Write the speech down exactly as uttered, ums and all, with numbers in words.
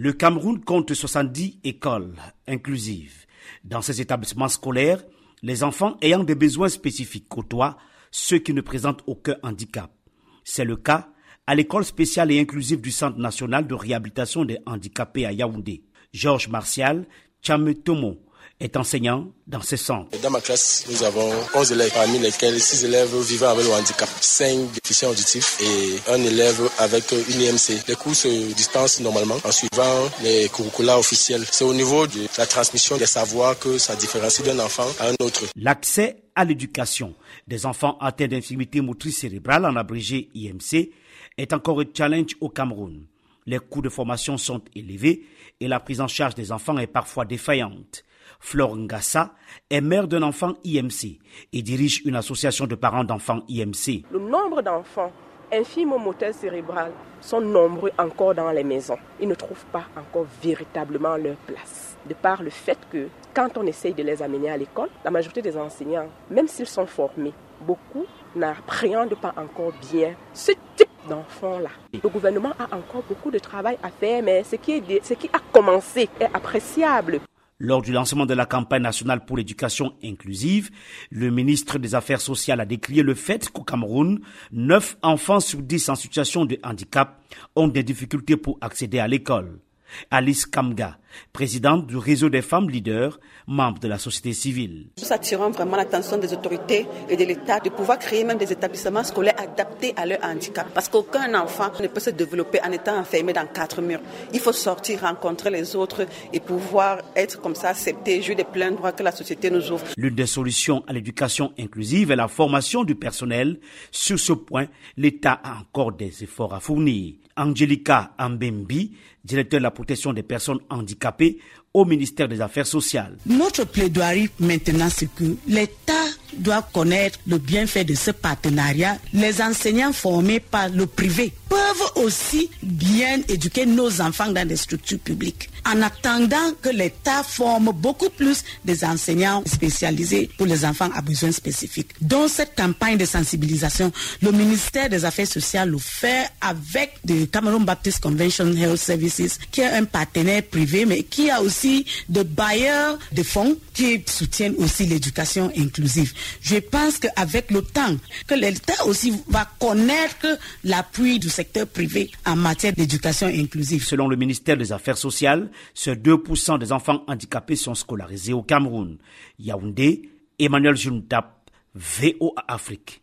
Le Cameroun compte soixante-dix écoles inclusives. Dans ces établissements scolaires, les enfants ayant des besoins spécifiques côtoient ceux qui ne présentent aucun handicap. C'est le cas à l'école spéciale et inclusive du Centre national de réhabilitation des handicapés à Yaoundé. Georges Martial Tchame est enseignant dans ce centre. Dans ma classe, nous avons onze élèves, parmi lesquels six élèves vivant avec le handicap, cinq déficients auditifs et un élève avec une I M C. Les cours se dispensent normalement en suivant les curricula officiels. C'est au niveau de la transmission des savoirs que ça différencie d'un enfant à un autre. L'accès à l'éducation des enfants atteints d'infirmité motrice cérébrale, en abrégé I M C, est encore un challenge au Cameroun. Les coûts de formation sont élevés et la prise en charge des enfants est parfois défaillante. Flor Ngassa est mère d'un enfant I M C et dirige une association de parents d'enfants I M C. Le nombre d'enfants infirmes au moteur cérébral sont nombreux encore dans les maisons. Ils ne trouvent pas encore véritablement leur place. De par le fait que quand on essaye de les amener à l'école, la majorité des enseignants, même s'ils sont formés, beaucoup n'appréhendent pas encore bien ce type d'enfants-là. Le gouvernement a encore beaucoup de travail à faire, mais ce qui, est, ce qui a commencé est appréciable. Lors du lancement de la campagne nationale pour l'éducation inclusive, le ministre des Affaires sociales a décrié le fait qu'au Cameroun, neuf enfants sur dix en situation de handicap ont des difficultés pour accéder à l'école. Alice Kamga, présidente du réseau des femmes leaders, membre de la société civile. Nous attirons vraiment l'attention des autorités et de l'État de pouvoir créer même des établissements scolaires adaptés à leur handicap. Parce qu'aucun enfant ne peut se développer en étant enfermé dans quatre murs. Il faut sortir, rencontrer les autres et pouvoir être comme ça accepté, jouer des pleins droits que la société nous offre. L'une des solutions à l'éducation inclusive est la formation du personnel. Sur ce point, l'État a encore des efforts à fournir. Angelica Ambembi, directeur de la protection des personnes handicapées au ministère des Affaires sociales. Notre plaidoirie maintenant, c'est que l'État doit connaître le bienfait de ce partenariat. Les enseignants formés par le privé peuvent aussi bien éduquer nos enfants dans des structures publiques, en attendant que l'État forme beaucoup plus des enseignants spécialisés pour les enfants à besoins spécifiques. Dans cette campagne de sensibilisation, le ministère des Affaires sociales le fait avec le Cameroon Baptist Convention Health Services, qui est un partenaire privé, mais qui a aussi des bailleurs de fonds qui soutiennent aussi l'éducation inclusive. Je pense qu'avec le temps, que l'État aussi va connaître l'appui du secteur privé en matière d'éducation inclusive. Selon le ministère des Affaires sociales, seuls deux pour cent des enfants handicapés sont scolarisés au Cameroun. Yaoundé, Emmanuel Juntap, V O A Afrique.